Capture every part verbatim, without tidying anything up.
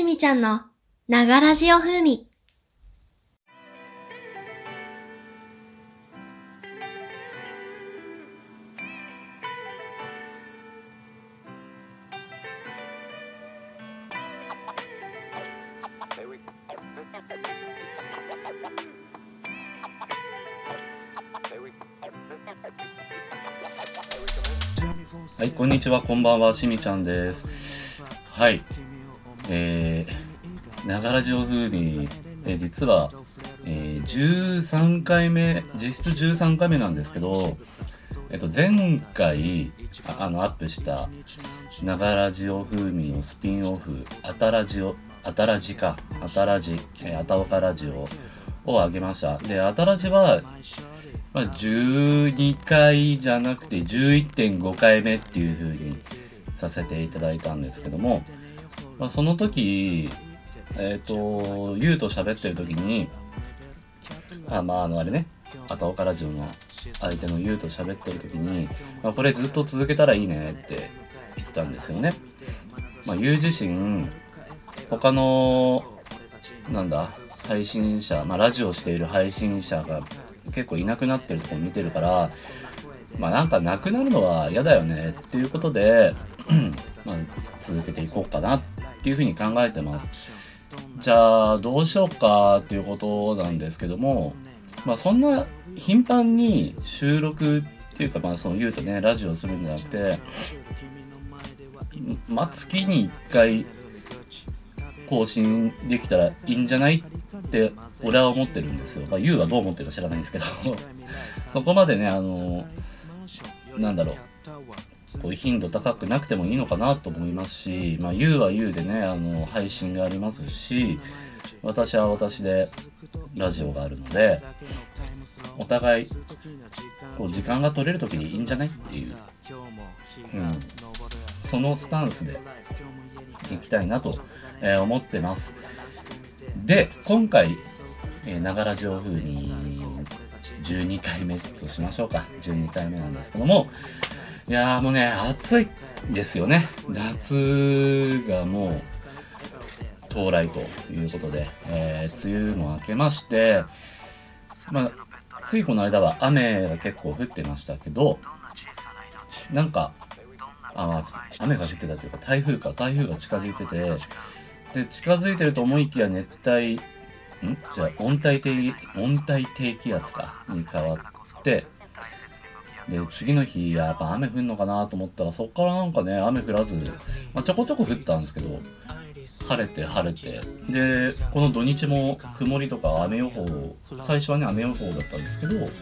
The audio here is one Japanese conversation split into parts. しみちゃんのながラジオ風味。はい、こんにちは、こんばんは、しみちゃんです。はい、えー、ながラジオ風味、えー、実は、えー、じゅうさんかいめ、実質じゅうさんかいめなんですけど、えっと、前回あのアップしたながラジオ風味のスピンオフ、あたらじをあたらじか、あたらじ、えー、あたおかラジオを上げました。で、あたらじはまあ、じゅうにかいじゃなくて じゅういってんごかいめっていう風にさせていただいたんですけども、まあ、その時、えっと、ゆうと喋ってる時に、あ、まあ、あの、あれね、あたおかラジオの相手のゆうと喋ってる時に、まあ、これずっと続けたらいいねって言ってたんですよね。まあ、ゆう自身、他の、なんだ、配信者、まあ、ラジオしている配信者が、結構いなくなってるとこ見てるから、まあなんかなくなるのは嫌だよねっていうことで、まあ、続けていこうかなっていうふうに考えてます。じゃあどうしようかっていうことなんですけども、まあそんな頻繁に収録っていうか、まあその言うとね、ラジオするんじゃなくて、まあ月にいっかい更新できたらいいんじゃないって俺は思ってるんですよ。まあ、ユウはどう思ってるか知らないんですけどそこまでね、あのなんだろう、こう頻度高くなくてもいいのかなと思いますし、まあ、ユウはユウでね、あの配信がありますし、私は私でラジオがあるので、お互いこう時間が取れるときにいいんじゃないっていう、うん、そのスタンスでいきたいなと思ってます。で、今回、えー、ながら情風にじゅうにかいめとしましょうか。じゅうにかいめなんですけども、いやーもうね、暑いですよね。夏がもう到来ということで、えー、梅雨も明けまして、まあ、ついこの間は雨が結構降ってましたけど、なんか、あ、まあ、雨が降ってたというか、台風か、台風が近づいてて、で、近づいてると思いきや熱帯、ん?じゃあ温帯低、温帯低気圧かに変わって、で、次の日、やっぱ雨降るのかなと思ったら、そっからなんかね、雨降らず、まあ、ちょこちょこ降ったんですけど、晴れて晴れて、で、この土日も曇りとか雨予報、最初はね、雨予報だったんですけど、なんか、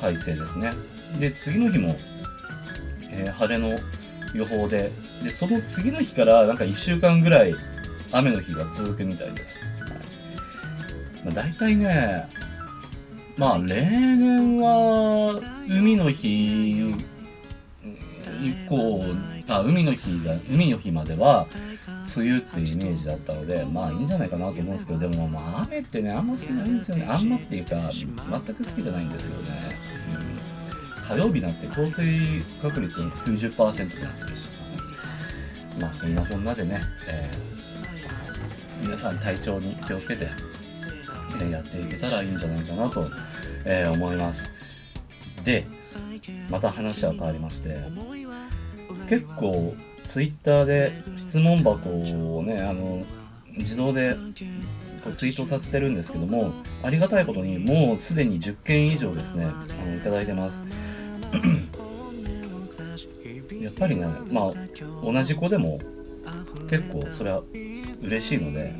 快晴ですね。で、次の日も、えー、晴れの予報で、でその次の日からなんかいっしゅうかんぐらい雨の日が続くみたいです。まあ、大体ね、まあ例年は海の日以降、あ、海の日が海の日までは梅雨っていうイメージだったので、まあいいんじゃないかなと思うんですけど、でもまあ雨ってね、あんま好きないんですよね。あんまっていうか全く好きじゃないんですよね。火曜日なんて降水確率 きゅうじゅっパーセント になってるし、まあそんなこんなでね、えー、皆さん体調に気をつけて、えー、やっていけたらいいんじゃないかなと、えー、思います。で、また話は変わりまして、結構ツイッターで質問箱をね、あの自動でツイートさせてるんですけども、ありがたいことにもうすでにじゅっけん以上ですね、あのいただいてます。やっぱりね、まあ同じ子でも結構それは嬉しいので、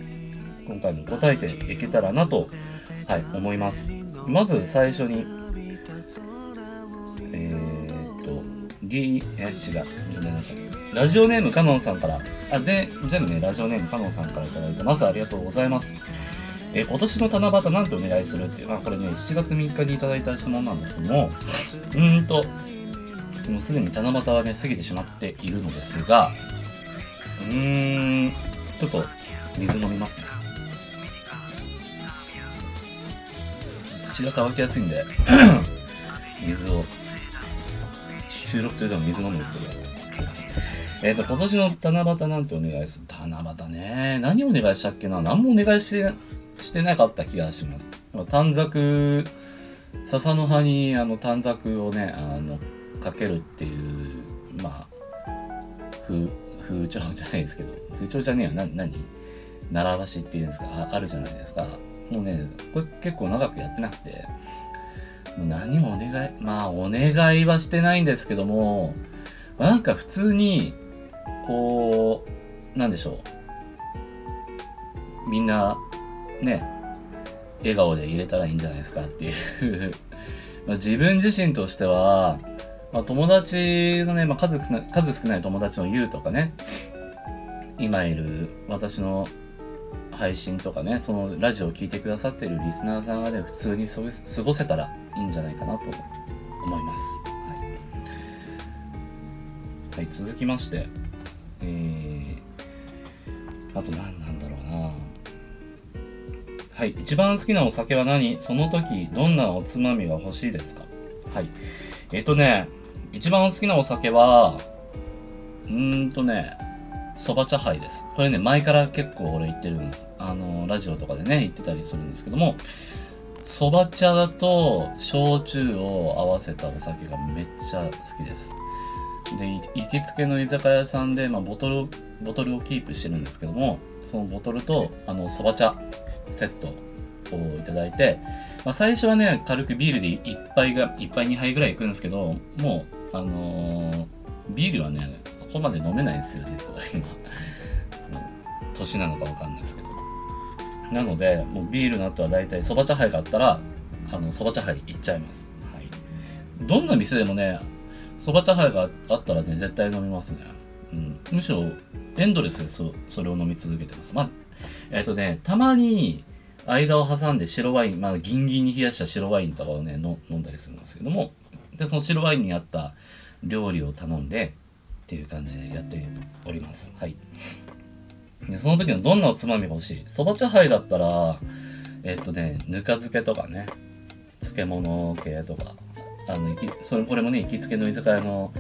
今回も答えていけたらなと、はい、思います。まず最初にえー、っと D え違うごめんなさいラジオネームカノンさんから、あぜ全部ねラジオネームカノンさんからいただいてます。ありがとうございます。えー、今年の七夕なんてお願いするっていう、まあ、これねしちがつみっかにいただいた質問なんですけども、うーんともうすでに七夕はね過ぎてしまっているのですが、うーんちょっと水飲みますね。血が乾きやすいんで水を収録中でも水飲むんですけど、えっと、今年の七夕なんてお願いする。七夕ね。何をお願いしたっけな。何もお願いして、してなかった気がします。短冊、笹の葉にあの短冊をね、あの、かけるっていう、まあ、風、風潮じゃないですけど、風潮じゃねえよ。な、何習わしっていうんですか、あ、あるじゃないですか。もうね、これ結構長くやってなくて、何もお願い、まあお願いはしてないんですけども、なんか普通に、こう、なんでしょう。みんな、ね、笑顔で入れたらいいんじゃないですかっていう。自分自身としては、まあ、友達のね、まあ、数少ない、数少ない友達の言うとかね、今いる私の配信とかね、そのラジオを聞いてくださっているリスナーさんがね、普通に過ごせたらいいんじゃないかなと思います。はい、はい、続きまして、えー、あと何なんだろうな。はい、一番好きなお酒は何？その時どんなおつまみが欲しいですか？はい、えっとね、一番好きなお酒は、うーんとね。そば茶杯です。これね、前から結構俺言ってるんです。あの、ラジオとかでね、言ってたりするんですけども、そば茶だと、焼酎を合わせたお酒がめっちゃ好きです。で、行きつけの居酒屋さんで、まあ、ボトル、ボトルをキープしてるんですけども、そのボトルと、あの、そば茶セットをいただいて、まあ、最初はね、軽くビールで1杯が、1杯にはいぐらいいくんですけど、もう、あのー、ビールはね、ここまで飲めないんですよ、実は今年なのか分かんないですけど、なのでもうビールの後はだいたいそば茶杯があったらあのそば茶杯いっちゃいます、はい、どんな店でもねそば茶杯があったらね絶対飲みますね、うん、むしろエンドレスで そ, それを飲み続けてます、まあ、えっとねたまに間を挟んで白ワイン、まあ、ギンギンに冷やした白ワインとかをねの飲んだりするんですけども、でその白ワインに合った料理を頼んでっていう感じでやっております。はい。で、その時のどんなおつまみが欲しい？そば茶杯だったら、えっとね、ぬか漬けとかね、漬物系とか、あの、それ、これもね、行きつけの居酒屋の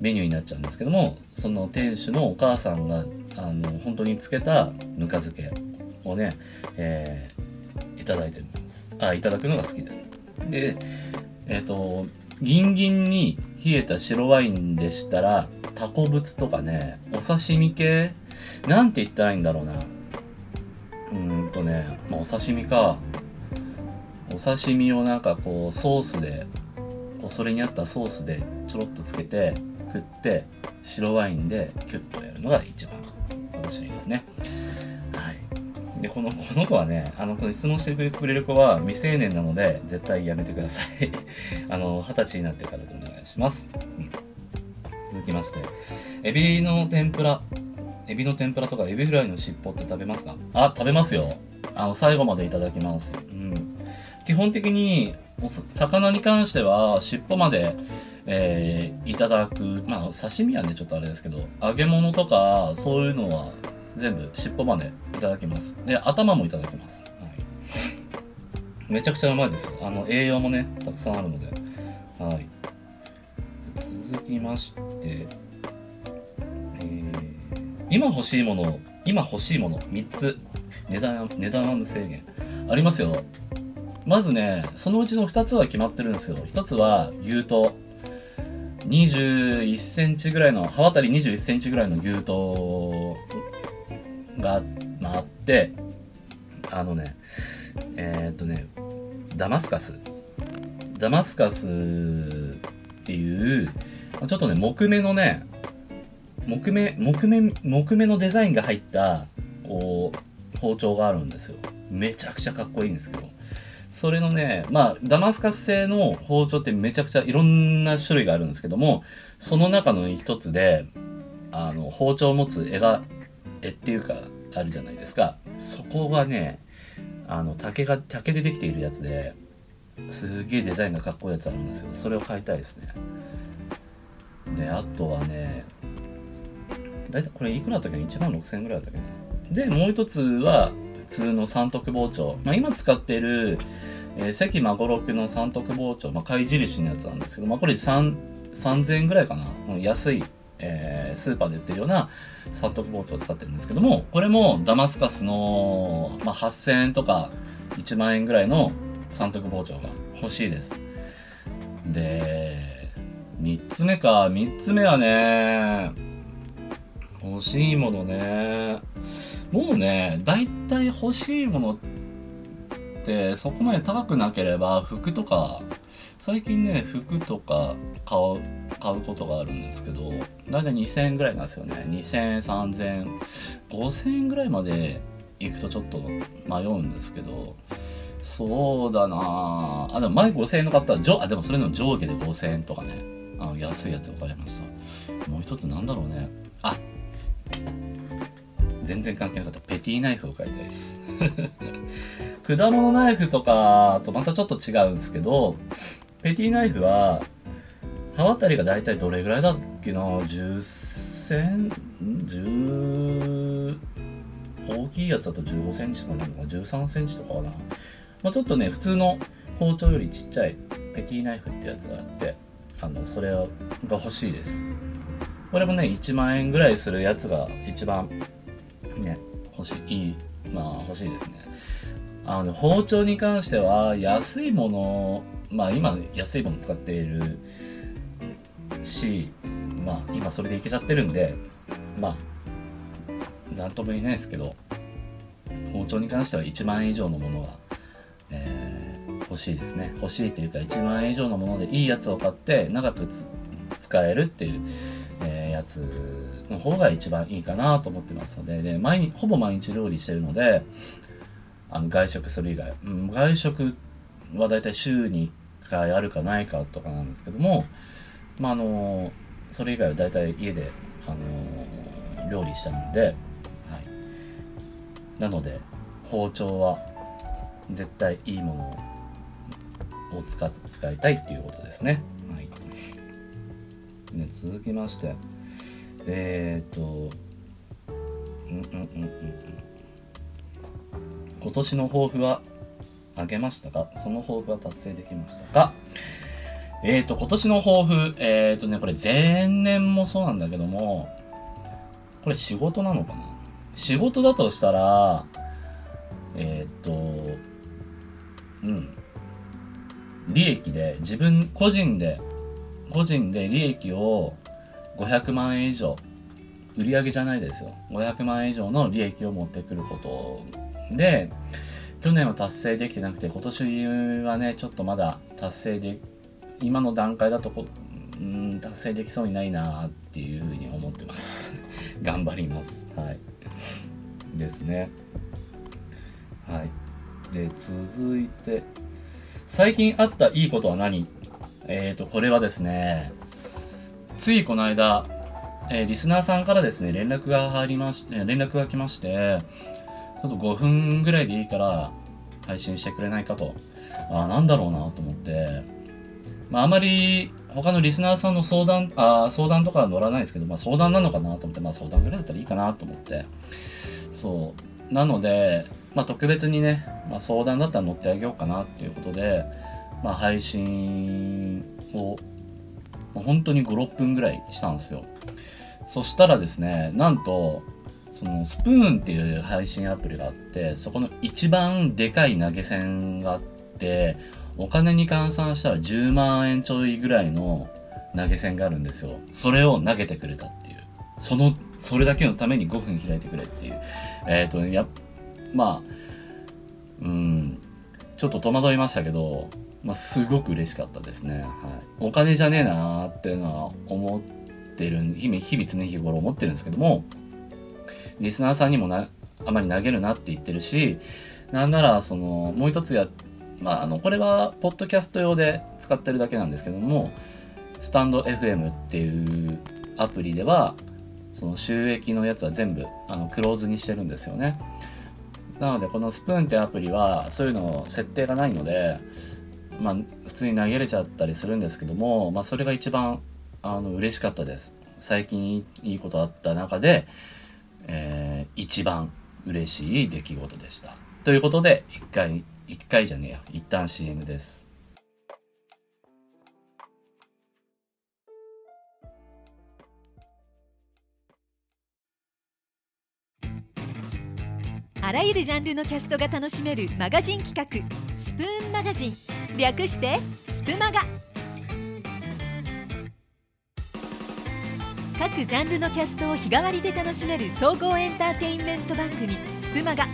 メニューになっちゃうんですけども、その店主のお母さんが、あの、本当に漬けたぬか漬けをね、えー、いただいてるんです。あ、いただくのが好きです。で、えっと、ギンギンに冷えた白ワインでしたら、タコブツとかね、お刺身系なんて言ったらいいんだろうな。うーんとね、まあ、お刺身か。お刺身をなんかこう、ソースで、こうそれに合ったソースでちょろっとつけて、食って、白ワインでキュッとやるのが一番、私はいいですね。はい。で、この、この子はね、あの、この質問してくれる子は未成年なので、絶対やめてください。あの、二十歳になってからでお願いします。うん。続きまして、エビの天ぷら、エビの天ぷらとかエビフライの尻尾って食べますか？あ、食べますよ。あの最後までいただきます。うん、基本的に魚に関しては尻尾まで、えー、いただく、まあ刺身はねちょっとあれですけど、揚げ物とかそういうのは全部尻尾までいただきます。で、頭もいただきます。はい、めちゃくちゃうまいです。あの栄養もねたくさんあるので、はい。続きまして、えー、今欲しいもの、今欲しいものみっつ、値段、値段は無制限ありますよ。まずね、そのうちのふたつは決まってるんですよ。ひとつは牛刀、にじゅういっセンチぐらいの、刃渡りにじゅういっセンチぐらいの牛刀が、まあ、あって、あのね、えー、っとね、ダマスカス、ダマスカスっていう、ちょっとね、木目のね、木目、木目、木目のデザインが入った、こう、包丁があるんですよ。めちゃくちゃかっこいいんですけど。それのね、まあ、ダマスカス製の包丁ってめちゃくちゃいろんな種類があるんですけども、その中の一つで、あの、包丁を持つ絵が、絵っていうか、あるじゃないですか。そこがね、あの、竹が、竹でできているやつで、すげえデザインがかっこいいやつあるんですよ。それを買いたいですね。で、あとはね、だいたいこれいくらだったっけな、いちまんろくせんえんぐらいだったっけな。で、もう一つは、普通の三徳包丁。まあ、今使っている、えー、関孫六の三徳包丁。まあ、貝印のやつなんですけど、まあ、これさんぜんえんぐらいかな。安い、えー、スーパーで売ってるようなサットボーツを使ってるんですけども、これもダマスカスの、まあ、はっせんえんとかいちまんえんぐらいの三徳包丁が欲しいです。で、みっつめか。みっつめはね、欲しいものね。もうね、だいたい欲しいものってそこまで高くなければ服とか、最近ね、服とか買う、買うことがあるんですけど、だいたいにせんえんぐらいなんですよね。にせんえん、さんぜんえん、ごせんえんぐらいまで行くとちょっと迷うんですけど、そうだなあ。でも前ごせんえんの買ったら、あ、でもそれの上下でごせんえんとかね、あの安いやつを買いました。もう一つなんだろうね、あ、全然関係なかった、ペティナイフを買いたいです果物ナイフとかとまたちょっと違うんですけど、ペティナイフは刃渡りがだいたいどれぐらいだっけな、じゅっセンチ、大きいやつだとじゅうごセンチとかなのかな、じゅうさんセンチとかかな、まあ、ちょっとね、普通の包丁よりちっちゃいペティナイフってやつがあって、あのそれが欲しいです。これもね、いちまんえんぐらいするやつが一番ね、欲しい、いい、まあ欲しいですね。あのね、包丁に関しては安いもの、まあ今安いもの使っているし、まあ今それでいけちゃってるんで、まあなんとも言えないですけど、包丁に関してはいちまんえん以上のものが、えー、欲しいですね。欲しいというかいちまんえん以上のものでいいやつを買って長くつ使えるっていう、えー、やつの方が一番いいかなと思ってますので、で毎日ほぼ毎日料理してるので、あの外食する以外、うん、外食はだいたい週にいっかいあるかないかとかなんですけども、まああのー、それ以外はだいたい家で、あのー、料理したので。なので包丁は絶対いいものを 使, 使いたいっていうことですね。はい、ね、続きまして、えーと、うんうんうんうん、今年の抱負はあげましたか？その抱負は達成できましたか？えーと、今年の抱負、えーとね、これ前年もそうなんだけども、これ仕事なのかな？仕事だとしたら、えー、っと、うん。利益で、自分、個人で、個人で利益をごひゃくまんえん以上、売り上げじゃないですよ。ごひゃくまんえん以上の利益を持ってくることで、去年は達成できてなくて、今年はね、ちょっとまだ達成で、今の段階だとこ、うん、達成できそうにないなっていうふうに思ってます。頑張ります。はい。ですね。はい。で、続いて、最近あったいいことは何？えーと、これはですね、ついこの間、えー、リスナーさんからですね、連絡が入りまし、連絡が来まして、ちょっとごふんぐらいでいいから配信してくれないかと。あ、なんだろうなと思って、まああまり他のリスナーさんの相談、あ相談とかは乗らないですけど、まあ相談なのかなと思って、まあ相談ぐらいだったらいいかなと思って。そう。なので、まあ特別にね、まあ相談だったら乗ってあげようかなっていうことで、まあ配信を、まあ、本当にご、ろっぷんぐらいしたんですよ。そしたらですね、なんと、そのスプーンっていう配信アプリがあって、そこの一番でかい投げ銭があって、お金に換算したらじゅうまんえんちょいぐらいの投げ銭があるんですよ。それを投げてくれたっていう。その、それだけのためにごふん開いてくれっていう。えっと、や、まあ、うん、ちょっと戸惑いましたけど、まあ、すごく嬉しかったですね。はい。お金じゃねえなーっていうのは思ってる、日々、日々常日頃思ってるんですけども、リスナーさんにもな、あまり投げるなって言ってるし、なんなら、その、もう一つや、まあ、あのこれはポッドキャスト用で使ってるだけなんですけども、スタンド エフエム っていうアプリではその収益のやつは全部あのクローズにしてるんですよね。なのでこのスプーンってアプリはそういうの設定がないので、まあ、普通に投げれちゃったりするんですけども、まあ、それが一番あの嬉しかったです。最近いいことあった中で、えー、一番嬉しい出来事でした。ということで一回一回じゃねえよ。一旦 シーエム です。あらゆるジャンルのキャストが楽しめるマガジン企画、スプーンマガジン、略してスプマガ。各ジャンルのキャストを日替わりで楽しめる総合エンターテインメント番組スプマガ。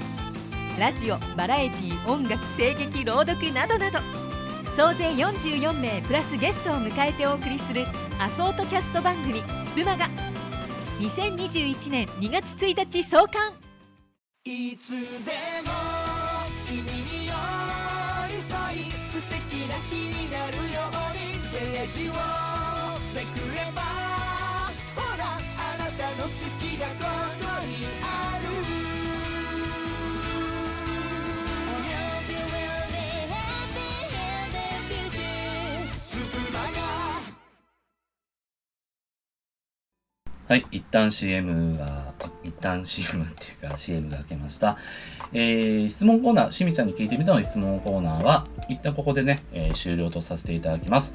ラジオ、バラエティ、音楽、声劇、朗読などなど、総勢よんじゅうよんめいプラスゲストを迎えてお送りするアソートキャスト番組スプマガ、にせんにじゅういちねんにがつついたち創刊。いつでも君に寄り添い、素敵な気になるようにページをめくれば、ほらあなたの好きがここにある。はい、一旦 シーエム が、一旦 シーエム っていうか シーエム が明けました。えー、質問コーナー、しみちゃんに聞いてみたの質問コーナーは、一旦ここでね、えー、終了とさせていただきます。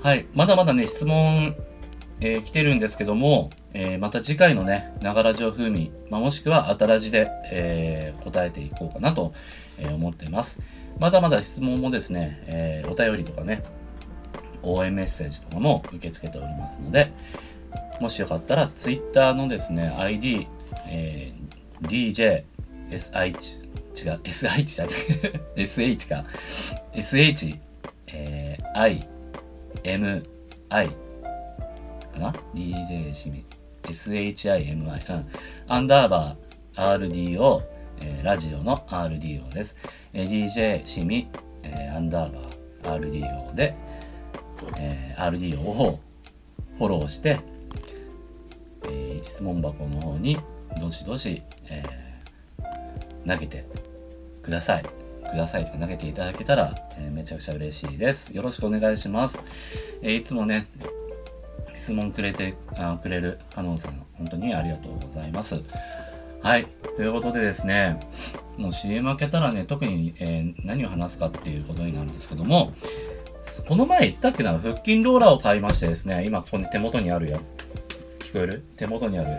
はい、まだまだね、質問、えー、来てるんですけども、えー、また次回のね、ながらじょう風味、まあ、もしくはあたらじで、えー、答えていこうかなと思っています。まだまだ質問もですね、えー、お便りとかね、応援メッセージとかも受け付けておりますので、もしよかったら Twitter のですね アイディー、えー、ディージェーエスエイチ 違う エスエイチ だねエスエイチ か エスエイチ、えー、アイエムアイ かな ディージェー しみ エスエイチアイエムアイ、うん、アンダーバー アールディーオー、えー、ラジオの アールディーオー です、えー、ディージェー しみ、えー、アンダーバー アールディーオー で、えー、アールディーオー をフォローして質問箱の方にどしどし、えー、投げてくださいくださいとか投げていただけたら、えー、めちゃくちゃ嬉しいです。よろしくお願いします、えー、いつもね質問くれてあくれる加納さん本当にありがとうございます。はいということでですねもう シーエム 開けたらね特に、えー、何を話すかっていうことになるんですけども、この前言ったっけな、腹筋ローラーを買いましてですね、今ここに手元にあるよ、聞こえる？手元にある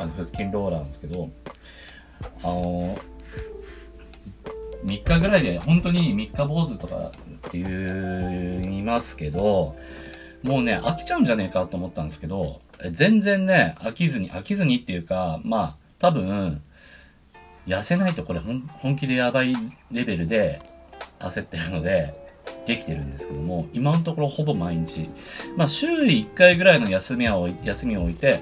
あの腹筋ローラーなんですけど、あのみっかぐらいで本当にみっか坊主とかって言いますけど、もうね飽きちゃうんじゃねえかと思ったんですけど、全然ね飽きずに飽きずにっていうか、まあ多分痩せないとこれ本気でやばいレベルで焦ってるのでできてるんですけども、今のところほぼ毎日、まあ週いっかいぐらいの休みを休みを置いて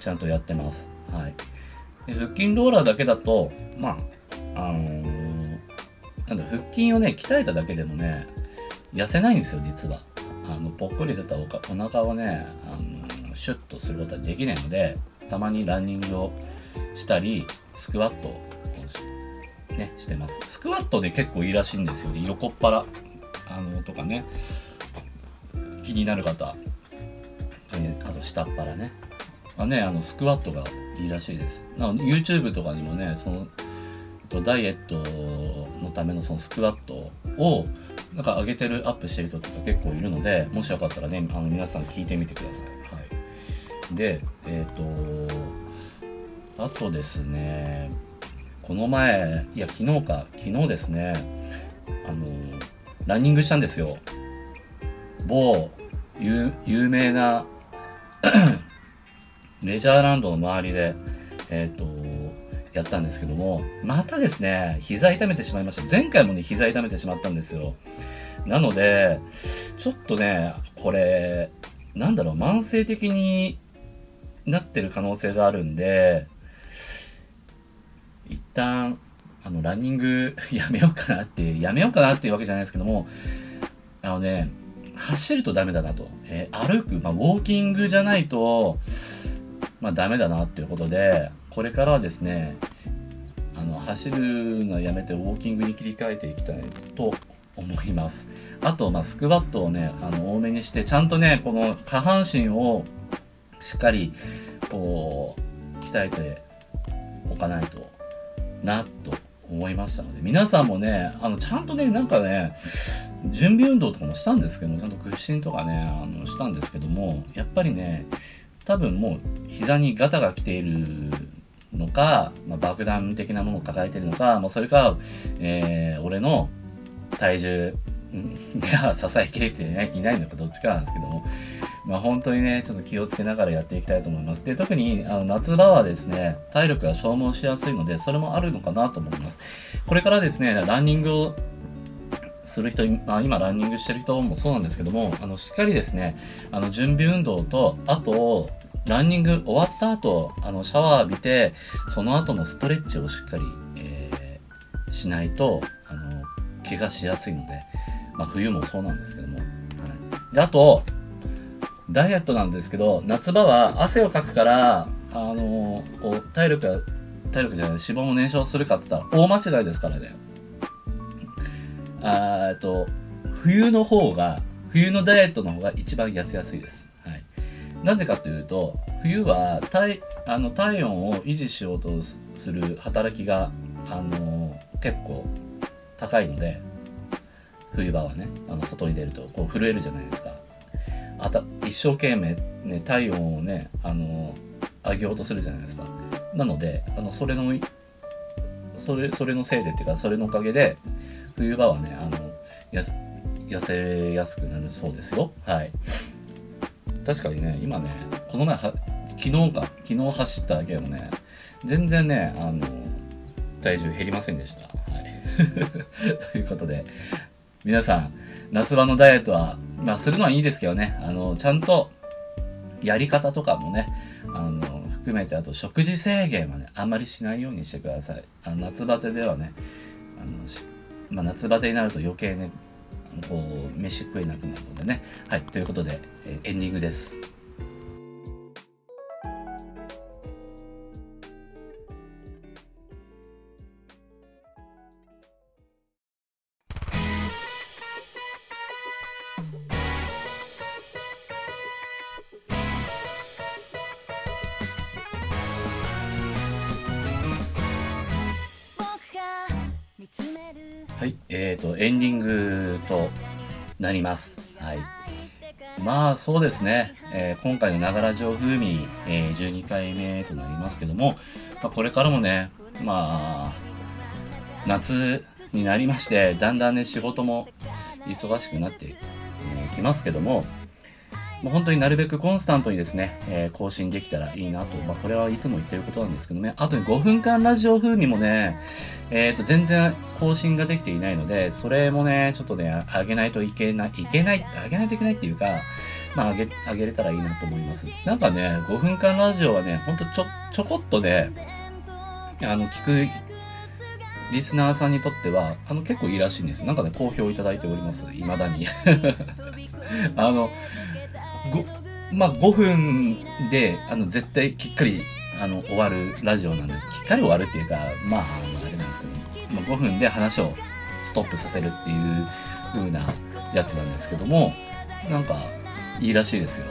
ちゃんとやってます。はい。で腹筋ローラーだけだと、まああのー、なんだ腹筋をね鍛えただけでもね痩せないんですよ実は。あのぽっこり出たおかお腹をね、あのー、シュッとすることはできないので、たまにランニングをしたりスクワットをね、してます。スクワットで結構いいらしいんですよね、横っ腹あのとかね気になる方、あと下っ腹ね、あねあのスクワットがいいらしいです。なので YouTube とかにもねそのとダイエットのため の, そのスクワットをなんか上げてるアップしてる人とか結構いるので、もしよかったらねあの皆さん聞いてみてください。はい、でえっ、ー、とあとですねこの前、いや昨日か、昨日ですね、あのー、ランニングしたんですよ。某有、有名なレジャーランドの周りで、えっと、やったんですけども、またですね、膝痛めてしまいました。前回もね、膝痛めてしまったんですよ。なので、ちょっとね、これ、なんだろう、慢性的になってる可能性があるんで、一旦あのランニングやめようかなってやめようかなっていうわけじゃないですけども、あのね走るとダメだなと、えー、歩く、まあ、ウォーキングじゃないとまあダメだなっていうことで、これからはですねあの走るのやめてウォーキングに切り替えていきたいと思います。あと、まあ、スクワットをねあの多めにして、ちゃんとねこの下半身をしっかりこう鍛えておかないとなと思いましたので、皆さんもねあのちゃんとねなんかね準備運動とかもしたんですけども、ちゃんと屈伸とかねあのしたんですけども、やっぱりね多分もう膝にガタが来ているのか、まあ、爆弾的なものを抱えてるのか、まあ、それか、えー、俺の体重が支えきれていないのかどっちかなんですけども、まあ、本当にねちょっと気をつけながらやっていきたいと思います。で、特にあの夏場はですね体力が消耗しやすいのでそれもあるのかなと思います。これからですねランニングをする人、まあ、今ランニングしてる人もそうなんですけども、あのしっかりですねあの準備運動と、あとランニング終わった後あのシャワー浴びてその後のストレッチをしっかり、えー、しないとあの怪我しやすいので、まあ、冬もそうなんですけども、はい、であとダイエットなんですけど、夏場は汗をかくからあの体力が体力じゃない脂肪も燃焼するかって言ったら大間違いですからね。あーと冬の方が冬のダイエットの方が一番痩せやすいです、はい、なぜかというと冬は体、あの体温を維持しようとする働きが、あのー、結構高いので、冬場はねあの外に出るとこう震えるじゃないですか。あた一生懸命、ね、体温をね、あのー、上げようとするじゃないですか。なのであのそれのそれ、それのせいでっていうかそれのおかげで冬場はね、あのや痩せやすくなるそうですよ。はい。確かにね、今ね、この前は昨日か昨日走っただけでもね、全然ね、あの体重減りませんでした。はい。ということで、皆さん夏場のダイエットはまあするのはいいですけどね、あのちゃんとやり方とかもね、あの含めて、あと食事制限はね、あんまりしないようにしてください。あの夏バテではね、あのまあ、夏バテになると余計ねこう飯食えなくなるのでね。はい、ということで、えー、エンディングです。はい、えーと、エンディングとなります。はい。まあ、そうですね。えー、今回のながらジオ風味、えー、じゅうにかいめとなりますけども、まあ、これからもね、まあ、夏になりまして、だんだんね、仕事も忙しくなってきますけども、もう本当になるべくコンスタントにですね、えー、更新できたらいいなと。まあ、これはいつも言ってることなんですけどね。あとね、ごふんかんラジオ風味もね、えっと、全然更新ができていないので、それもね、ちょっとね、上げないといけない、いけない、上げないといけないっていうか、まあ、上げ、上げれたらいいなと思います。なんかね、ごふんかんラジオはね、ほんとちょ、ちょこっとね、あの、聞く、リスナーさんにとっては、あの、結構いいらしいんです。なんかね、好評いただいております。未だに。あの、ごまあ、ごふんであの絶対きっかりあの終わるラジオなんです。きっかり終わるっていうか、まあ、あれなんですけど、まあ、ごふんで話をストップさせるっていう風なやつなんですけども、なんかいいらしいですよ。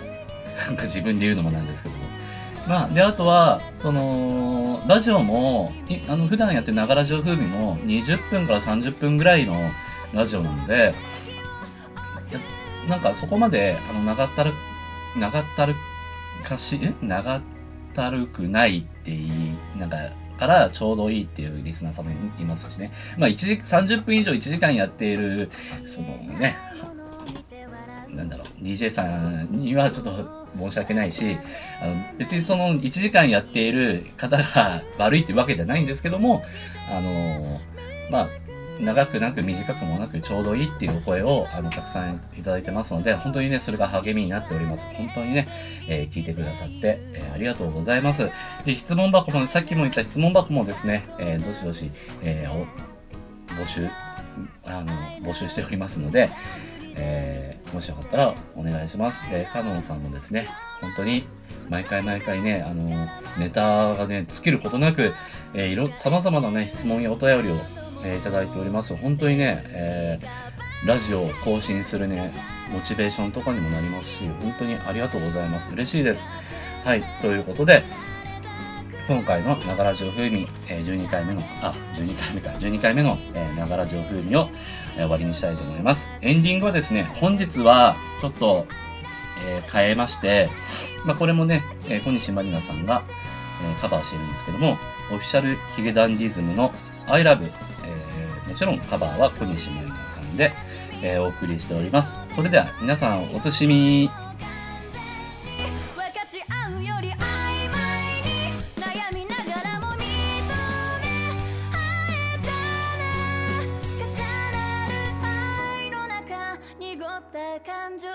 なんか自分で言うのもなんですけども、まあ、であとはそのラジオもあの普段やってるながらジオ風味もにじゅっぷんからさんじゅっぷんぐらいのラジオなので、なんかそこまであの長ったる長ったるかし長ったるくないっていいなんかからちょうどいいっていうリスナーさんもいますしね。まあいちじさんじゅっぷんいじょういちじかんやっているそのねなんだろう ディージェー さんにはちょっと申し訳ないし、あの別にそのいちじかんやっている方が悪いってわけじゃないんですけども、あのまあ。長くなく短くもなくちょうどいいっていうお声をあのたくさんいただいてますので、本当にねそれが励みになっております。本当にね、えー、聞いてくださって、えー、ありがとうございます。で、質問箱も、ね、さっきも言った質問箱もですね、えー、どしどし、えー、募集あの募集しておりますので、えー、もしよかったらお願いします。で、カノンさんもですね本当に毎回毎回ね、あのネタがね尽きることなく、えー、いろ様々なね質問やお便りをいただいております。本当にね、えー、ラジオを更新するねモチベーションとかにもなりますし、本当にありがとうございます。嬉しいです。はい、ということで今回のながらジオ風味、えー、じゅうにかいめのあじゅうにかいめかじゅうにかいめのながらジオ風味を、えー、終わりにしたいと思います。エンディングはですね、本日はちょっと、えー、変えまして、まあこれもね、えー、小西まりなさんが、カバーしているんですけども、オフィシャルヒゲダンディズムの I Love、えー、もちろんカバーは小西まりなさんで、えー、お送りしております。それでは皆さんおつしみ。感情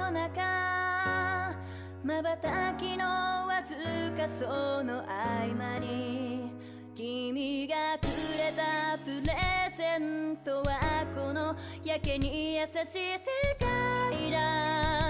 の中、瞬きのわずかその合間に、君がくれたプレゼントはこのやけに優しい世界だ。